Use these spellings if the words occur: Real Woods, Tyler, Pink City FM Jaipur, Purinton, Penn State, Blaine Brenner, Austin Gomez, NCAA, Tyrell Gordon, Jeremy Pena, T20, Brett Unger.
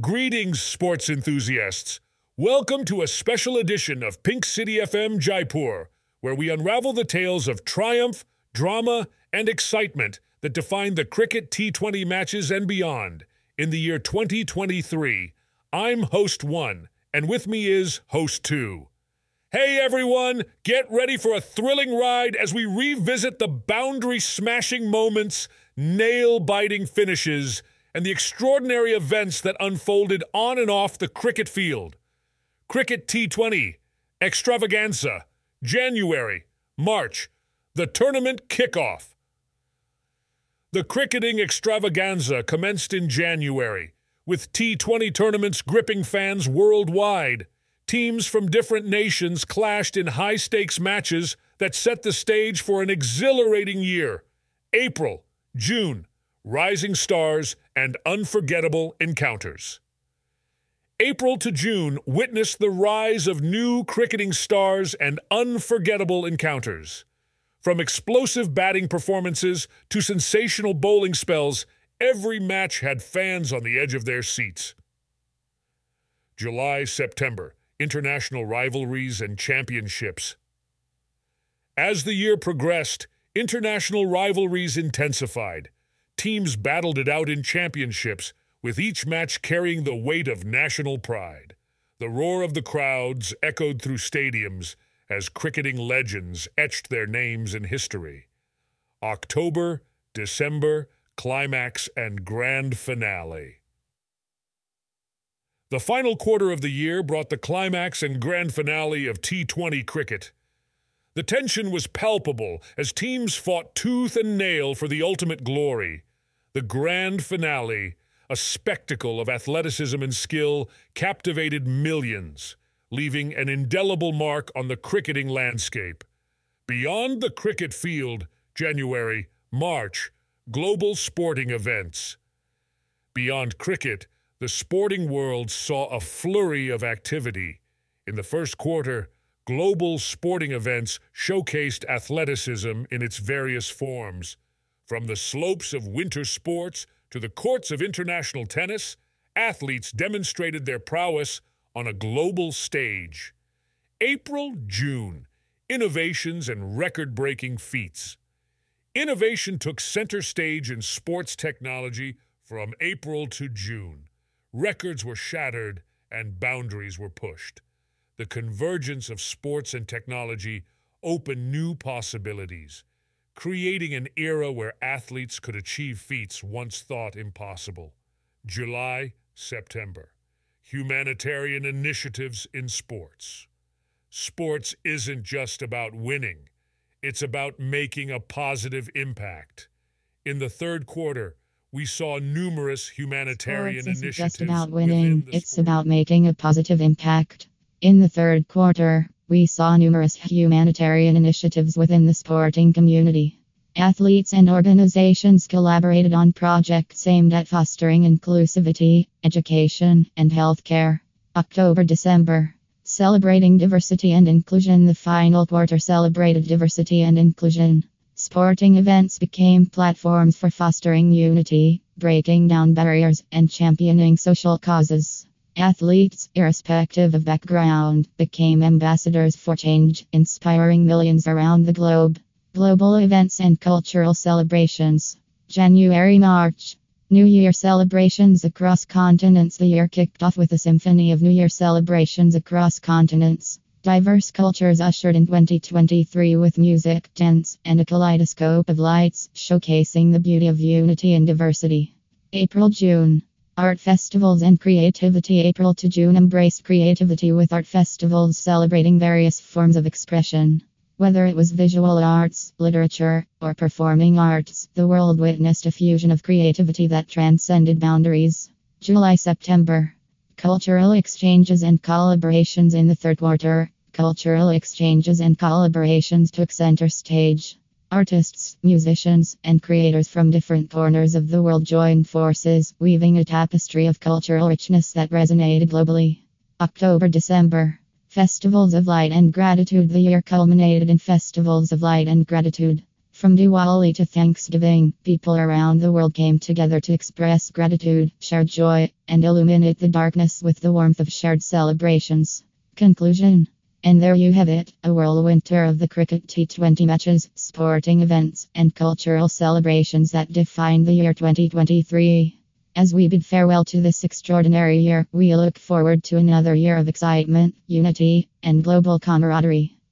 Greetings, sports enthusiasts. Welcome to a special edition of Pink City FM Jaipur, where we unravel the tales of triumph, drama, and excitement that define the cricket T20 matches and beyond in the year 2023. I'm Host 1, and with me is Host 2. Hey everyone, get ready for a thrilling ride as we revisit the boundary-smashing moments, nail-biting finishes, and the extraordinary events that unfolded on and off the cricket field. Cricket T20, Extravaganza, January, March, the tournament kickoff. The cricketing extravaganza commenced in January, with T20 tournaments gripping fans worldwide. Teams from different nations clashed in high-stakes matches that set the stage for an exhilarating year. April, June, rising stars, and unforgettable encounters. April to June witnessed the rise of new cricketing stars and unforgettable encounters. From explosive batting performances to sensational bowling spells, every match had fans on the edge of their seats. July-September, international rivalries and championships. As the year progressed, international rivalries intensified. Teams battled it out in championships, with each match carrying the weight of national pride. The roar of the crowds echoed through stadiums as cricketing legends etched their names in history. October, December, climax and grand finale. The final quarter of the year brought the climax and grand finale of T20 cricket. The tension was palpable as teams fought tooth and nail for the ultimate glory. The grand finale, a spectacle of athleticism and skill, captivated millions, leaving an indelible mark on the cricketing landscape. Beyond the cricket field, January, March, global sporting events. Beyond cricket, the sporting world saw a flurry of activity. In the first quarter, global sporting events showcased athleticism in its various forms. From the slopes of winter sports to the courts of international tennis, athletes demonstrated their prowess on a global stage. April-June, innovations and record-breaking feats. Innovation took center stage in sports technology from April to June. Records were shattered and boundaries were pushed. The convergence of sports and technology opened new possibilities, creating an era where athletes could achieve feats once thought impossible. July-September. Humanitarian initiatives in sports. Sports isn't just about winning. It's about making a positive impact. In the third quarter, we saw numerous humanitarian initiatives. Sports isn't just about winning. It's about making a positive impact. In the third quarter, we saw numerous humanitarian initiatives within the sporting community. Athletes and organizations collaborated on projects aimed at fostering inclusivity, education, and healthcare. October-December, celebrating diversity and inclusion. The final quarter celebrated diversity and inclusion. Sporting events became platforms for fostering unity, breaking down barriers, and championing social causes. Athletes, irrespective of background, became ambassadors for change, inspiring millions around the globe. Global events and cultural celebrations. January-March. New Year celebrations across continents. The year kicked off with a symphony of New Year celebrations across continents. Diverse cultures ushered in 2023 with music, dance, and a kaleidoscope of lights, showcasing the beauty of unity and diversity. April-June. Art festivals and creativity. April to June embraced creativity with art festivals celebrating various forms of expression. Whether it was visual arts, literature, or performing arts, the world witnessed a fusion of creativity that transcended boundaries. July-September. Cultural exchanges and collaborations. In the third quarter, cultural exchanges and collaborations took center stage. Artists, musicians, and creators from different corners of the world joined forces, weaving a tapestry of cultural richness that resonated globally. October-December. Festivals of Light and Gratitude. The year culminated in festivals of light and gratitude. From Diwali to Thanksgiving, people around the world came together to express gratitude, share joy, and illuminate the darkness with the warmth of shared celebrations. Conclusion. And there you have it, a whirlwind tour of the cricket T20 matches, sporting events, and cultural celebrations that define the year 2023. As we bid farewell to this extraordinary year, we look forward to another year of excitement, unity, and global camaraderie.